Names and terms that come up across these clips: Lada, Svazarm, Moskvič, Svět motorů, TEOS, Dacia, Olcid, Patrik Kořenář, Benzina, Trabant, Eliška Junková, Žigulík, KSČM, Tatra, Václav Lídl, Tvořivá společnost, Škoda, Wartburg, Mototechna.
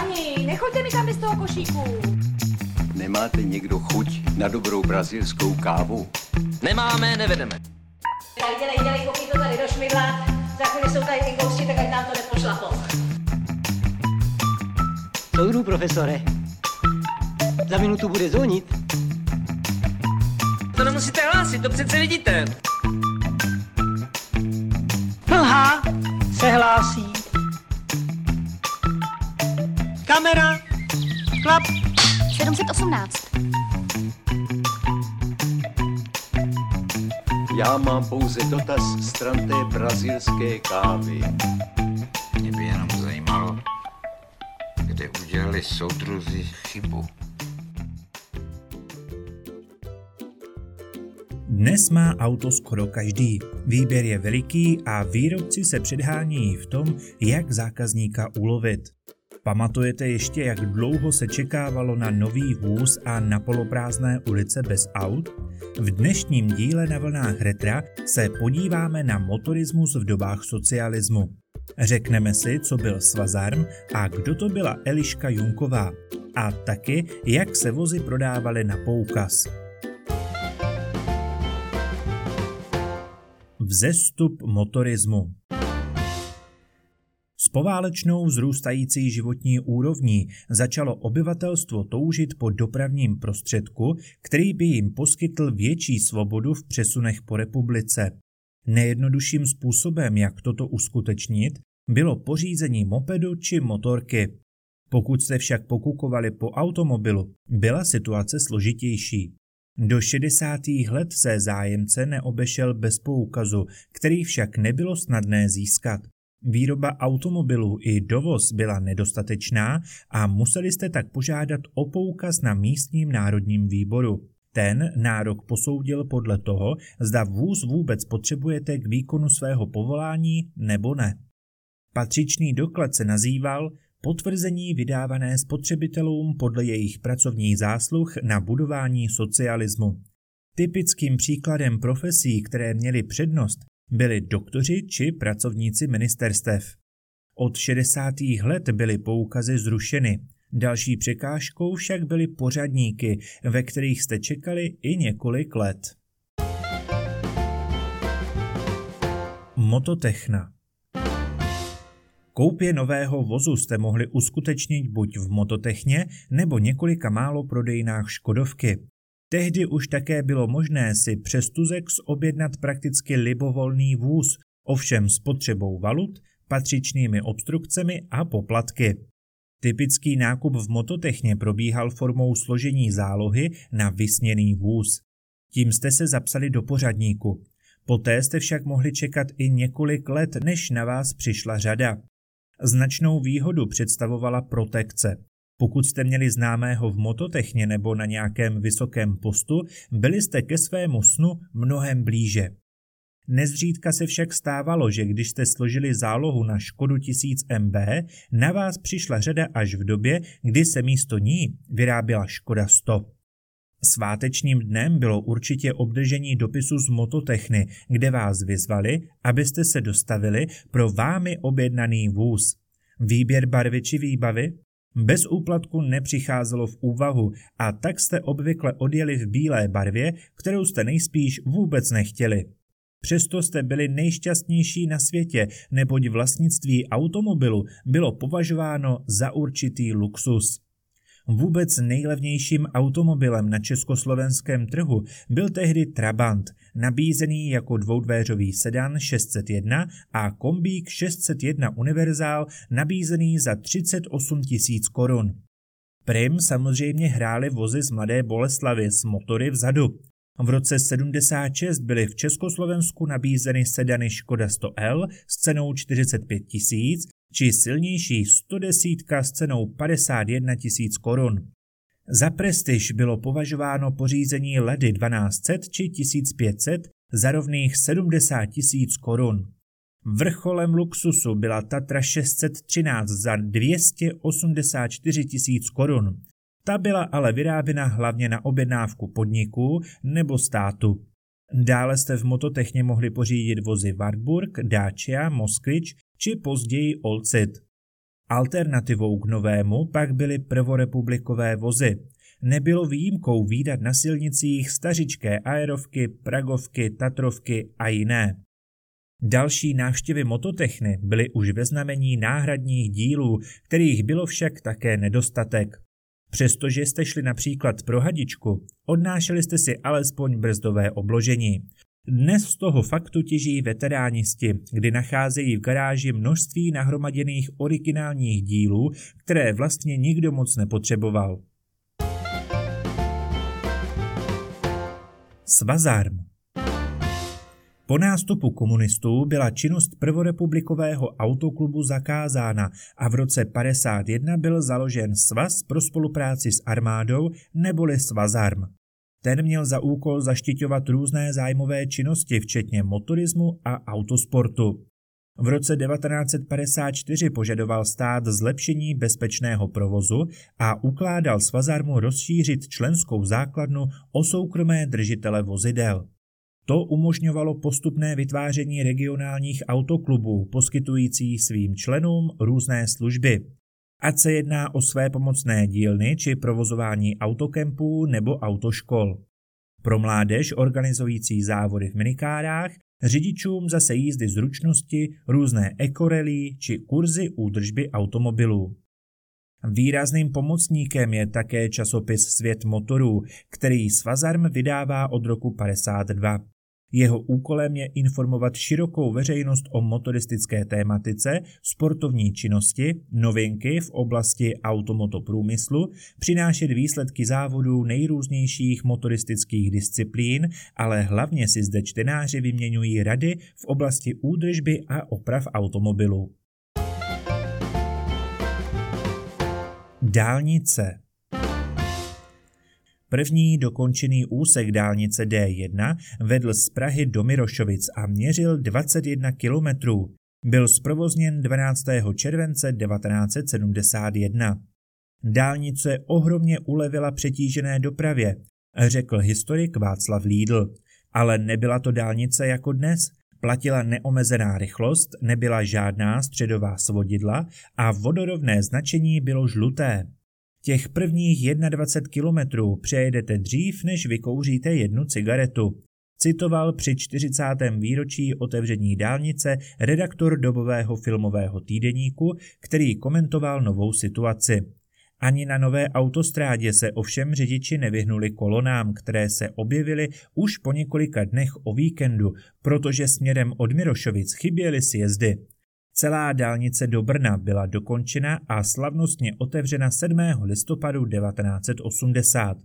Páni, nechoďte mi tam bez toho košíku. Nemáte někdo chuť na dobrou brazilskou kávu? Nemáme, nevedeme. Tak dělej, koukni to tady do šmidla. Za chvíli jsou tady engousti, tak ať nám to nepošlapo. Soudu, profesore. Za minutu bude zvonit. To nemusíte hlásit, to přece vidíte. Plhá se hlásí. Kamera, klap. 718. Já mám pouze dotaz stran té brazilské kávy. Mě by jenom zajímalo, kde udělali soudruzi chybu. Dnes má auto skoro každý. Výběr je veliký a výrobci se předhánějí v tom, jak zákazníka ulovit. Pamatujete ještě, jak dlouho se čekávalo na nový vůz a na poloprázdné ulice bez aut? V dnešním díle na vlnách retra se podíváme na motorismus v dobách socialismu. Řekneme si, co byl Svazarm a kdo to byla Eliška Junková. A taky, jak se vozy prodávaly na poukaz. Vzestup motorismu. S poválečnou vzrůstající životní úrovní začalo obyvatelstvo toužit po dopravním prostředku, který by jim poskytl větší svobodu v přesunech po republice. Nejjednodušším způsobem, jak toto uskutečnit, bylo pořízení mopedu či motorky. Pokud se však pokukovali po automobilu, byla situace složitější. Do 60. let se zájemce neobešel bez poukazu, který však nebylo snadné získat. Výroba automobilů i dovoz byla nedostatečná a museli jste tak požádat o poukaz na místním národním výboru. Ten nárok posoudil podle toho, zda vůz vůbec potřebujete k výkonu svého povolání nebo ne. Patřičný doklad se nazýval potvrzení vydávané spotřebitelům podle jejich pracovních zásluh na budování socialismu. Typickým příkladem profesí, které měly přednost, byli doktoři či pracovníci ministerstev. Od 60. let byly poukazy zrušeny. Další překážkou však byly pořadníky, ve kterých jste čekali i několik let. Mototechna. Koupě nového vozu jste mohli uskutečnit buď v Mototechně nebo několika málo prodejnách Škodovky. Tehdy už také bylo možné si přes tuzek objednat prakticky libovolný vůz, ovšem s potřebou valut, patřičnými obstrukcemi a poplatky. Typický nákup v Mototechně probíhal formou složení zálohy na vysněný vůz. Tím jste se zapsali do pořadníku. Poté jste však mohli čekat i několik let, než na vás přišla řada. Značnou výhodu představovala protekce. Pokud jste měli známého v Mototechně nebo na nějakém vysokém postu, byli jste ke svému snu mnohem blíže. Nezřídka se však stávalo, že když jste složili zálohu na Škodu 1000 MB, na vás přišla řada až v době, kdy se místo ní vyráběla Škoda 100. Svátečním dnem bylo určitě obdržení dopisu z Mototechny, kde vás vyzvali, abyste se dostavili pro vámi objednaný vůz. Výběr barvy či výbavy? Bez úplatku nepřicházelo v úvahu a tak jste obvykle odjeli v bílé barvě, kterou jste nejspíš vůbec nechtěli. Přesto jste byli nejšťastnější na světě, neboť vlastnictví automobilu bylo považováno za určitý luxus. Vůbec nejlevnějším automobilem na československém trhu byl tehdy Trabant, nabízený jako dvoudvéřový sedan 601 a kombík 601 univerzál nabízený za 38 000 korun. Prim samozřejmě hrály vozy z Mladé Boleslavy s motory vzadu. V roce 76 byly v Československu nabízeny sedany Škoda 100L s cenou 45 000 či silnější 110 s cenou 51 000 korun. Za prestiž bylo považováno pořízení Lady 1200 či 1500 za rovných 70 000 korun. Vrcholem luxusu byla Tatra 613 za 284 000 korun. Ta byla ale vyráběna hlavně na objednávku podniků nebo státu. Dále jste v Mototechně mohli pořídit vozy Wartburg, Dacia, Moskvič či později Olcid. Alternativou k novému pak byly prvorepublikové vozy. Nebylo výjimkou výdat na silnicích stařičké aerovky, pragovky, tatrovky a jiné. Další návštěvy Mototechny byly už ve znamení náhradních dílů, kterých bylo však také nedostatek. Přestože jste šli například pro hadičku, odnášeli jste si alespoň brzdové obložení. Dnes z toho faktu těží veteránisti, kdy nacházejí v garáži množství nahromaděných originálních dílů, které vlastně nikdo moc nepotřeboval. Svazarm. Po nástupu komunistů byla činnost prvorepublikového autoklubu zakázána a v roce 1951 byl založen svaz pro spolupráci s armádou neboli Svazarm. Ten měl za úkol zaštiťovat různé zájmové činnosti, včetně motorismu a autosportu. V roce 1954 požadoval stát zlepšení bezpečného provozu a ukládal Svazarmu rozšířit členskou základnu o soukromé držitele vozidel. To umožňovalo postupné vytváření regionálních autoklubů, poskytující svým členům různé služby. Ať se jedná o svépomocné dílny či provozování autokempů nebo autoškol. Pro mládež organizující závody v minikárách, řidičům zase jízdy zručnosti, různé ekorelí či kurzy údržby automobilů. Výrazným pomocníkem je také časopis Svět motorů, který Svazarm vydává od roku 1952. Jeho úkolem je informovat širokou veřejnost o motoristické tématice, sportovní činnosti, novinky v oblasti automotoprůmyslu, přinášet výsledky závodů nejrůznějších motoristických disciplín, ale hlavně si zde čtenáři vyměňují rady v oblasti údržby a oprav automobilů. Dálnice. První dokončený úsek dálnice D1 vedl z Prahy do Mirošovic a měřil 21 kilometrů. Byl zprovozněn 12. července 1971. Dálnice ohromně ulevila přetížené dopravě, řekl historik Václav Lídl. Ale nebyla to dálnice jako dnes. Platila neomezená rychlost, nebyla žádná středová svodidla a vodorovné značení bylo žluté. Těch prvních 21 kilometrů přejedete dřív, než vykouříte jednu cigaretu, citoval při 40. výročí otevření dálnice redaktor dobového filmového týdeníku, který komentoval novou situaci. Ani na nové autostrádě se ovšem řidiči nevyhnuli kolonám, které se objevily už po několika dnech o víkendu, protože směrem od Mirošovic chyběly sjezdy. Celá dálnice do Brna byla dokončena a slavnostně otevřena 7. listopadu 1980.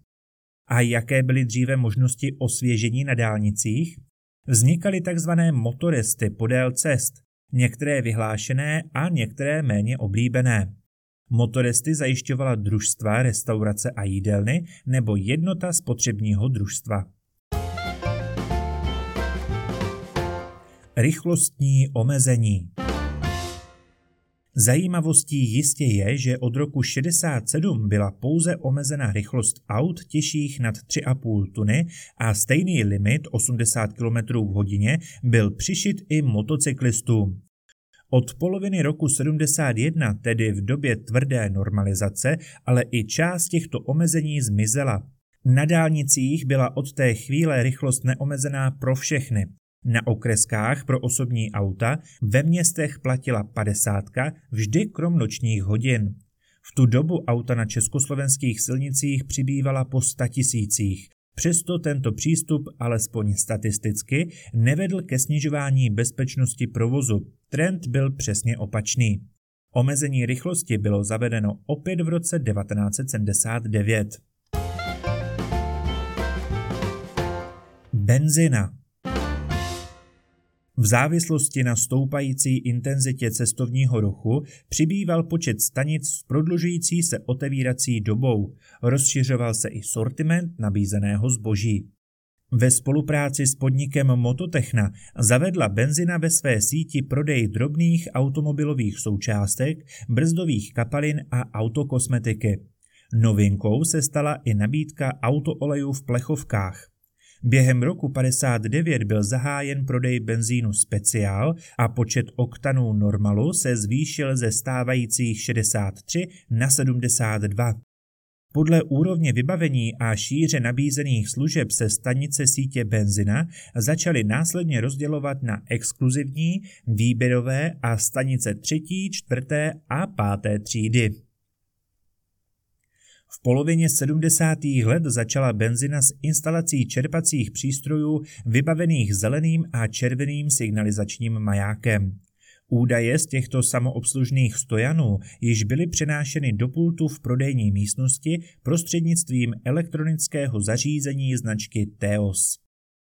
A jaké byly dříve možnosti osvěžení na dálnicích? Vznikaly tzv. Motoresty podél cest, některé vyhlášené a některé méně oblíbené. Motoresty zajišťovala družstva, restaurace a jídelny nebo jednota spotřebního družstva. Rychlostní omezení. Zajímavostí jistě je, že od roku 67 byla pouze omezena rychlost aut těžších nad 3,5 tuny a stejný limit 80 km/h byl přišit i motocyklistům. Od poloviny roku 71, tedy v době tvrdé normalizace, ale i část těchto omezení zmizela. Na dálnicích byla od té chvíle rychlost neomezená pro všechny. Na okreskách pro osobní auta, ve městech platila 50 vždy krom nočních hodin. V tu dobu auta na československých silnicích přibývala po 100 000. Přesto tento přístup, alespoň statisticky, nevedl ke snižování bezpečnosti provozu. Trend byl přesně opačný. Omezení rychlosti bylo zavedeno opět v roce 1979. Benzina. V závislosti na stoupající intenzitě cestovního ruchu přibýval počet stanic s prodlužující se otevírací dobou, rozšiřoval se i sortiment nabízeného zboží. Ve spolupráci s podnikem Mototechna zavedla Benzina ve své síti prodej drobných automobilových součástek, brzdových kapalin a autokosmetiky. Novinkou se stala i nabídka autoolejů v plechovkách. Během roku 59 byl zahájen prodej benzínu speciál a počet oktanů normalu se zvýšil ze stávajících 63 na 72. Podle úrovně vybavení a šíře nabízených služeb se stanice sítě benzina začaly následně rozdělovat na exkluzivní, výběrové a stanice 3., 4. a 5. třídy. V polovině 70. let začala benzina s instalací čerpacích přístrojů vybavených zeleným a červeným signalizačním majákem. Údaje z těchto samoobslužných stojanů již byly přenášeny do pultu v prodejní místnosti prostřednictvím elektronického zařízení značky TEOS.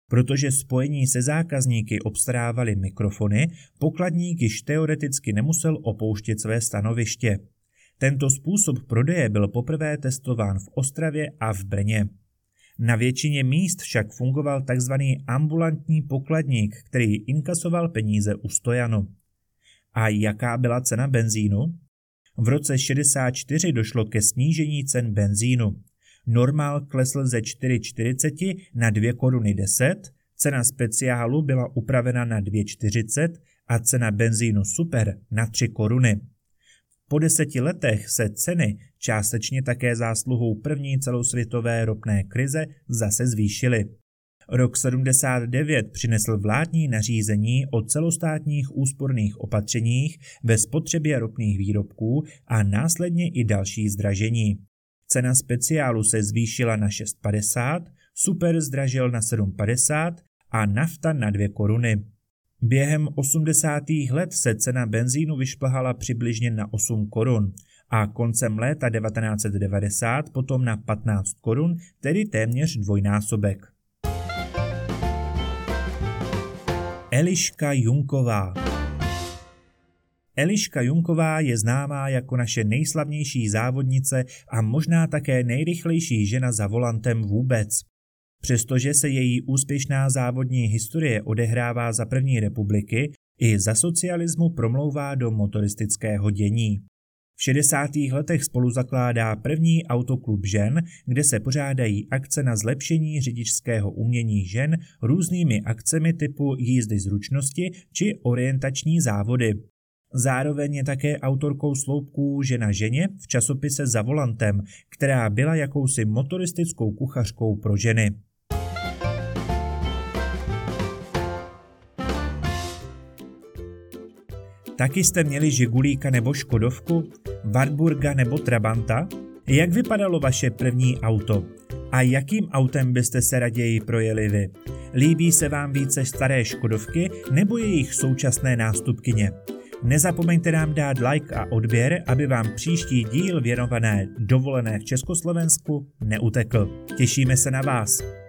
Protože spojení se zákazníky obstarávaly mikrofony, pokladník již teoreticky nemusel opouštět své stanoviště. Tento způsob prodeje byl poprvé testován v Ostravě a v Brně. Na většině míst však fungoval tzv. Ambulantní pokladník, který inkasoval peníze u stojanu. A jaká byla cena benzínu? V roce 64 došlo ke snížení cen benzínu. Normál klesl ze 4,40 na 2,10 Kč, cena speciálu byla upravena na 2,40 Kč a cena benzínu super na 3 Kč. Po 10 letech se ceny, částečně také zásluhou první celosvětové ropné krize, zase zvýšily. Rok 79 přinesl vládní nařízení o celostátních úsporných opatřeních ve spotřebě ropných výrobků a následně i další zdražení. Cena speciálu se zvýšila na 6,50 Kč, super zdražil na 7,50 Kč a nafta na 2 Kč. Během 80. let se cena benzínu vyšplhala přibližně na 8 Kč a koncem léta 1990 potom na 15 Kč, tedy téměř dvojnásobek. Eliška Junková. Eliška Junková je známá jako naše nejslavnější závodnice a možná také nejrychlejší žena za volantem vůbec. Přestože se její úspěšná závodní historie odehrává za první republiky, i za socialismu promlouvá do motoristického dění. V 60. letech spolu zakládá první autoklub žen, kde se pořádají akce na zlepšení řidičského umění žen různými akcemi typu jízdy zručnosti či orientační závody. Zároveň je také autorkou sloupků Žena ženě v časopise Za volantem, která byla jakousi motoristickou kuchařkou pro ženy. Taky jste měli Žigulíka nebo Škodovku, Wartburga nebo Trabanta? Jak vypadalo vaše první auto? A jakým autem byste se raději projeli vy? Líbí se vám více staré Škodovky nebo jejich současné nástupkyně? Nezapomeňte nám dát like a odběr, aby vám příští díl věnované dovolené v Československu neutekl. Těšíme se na vás!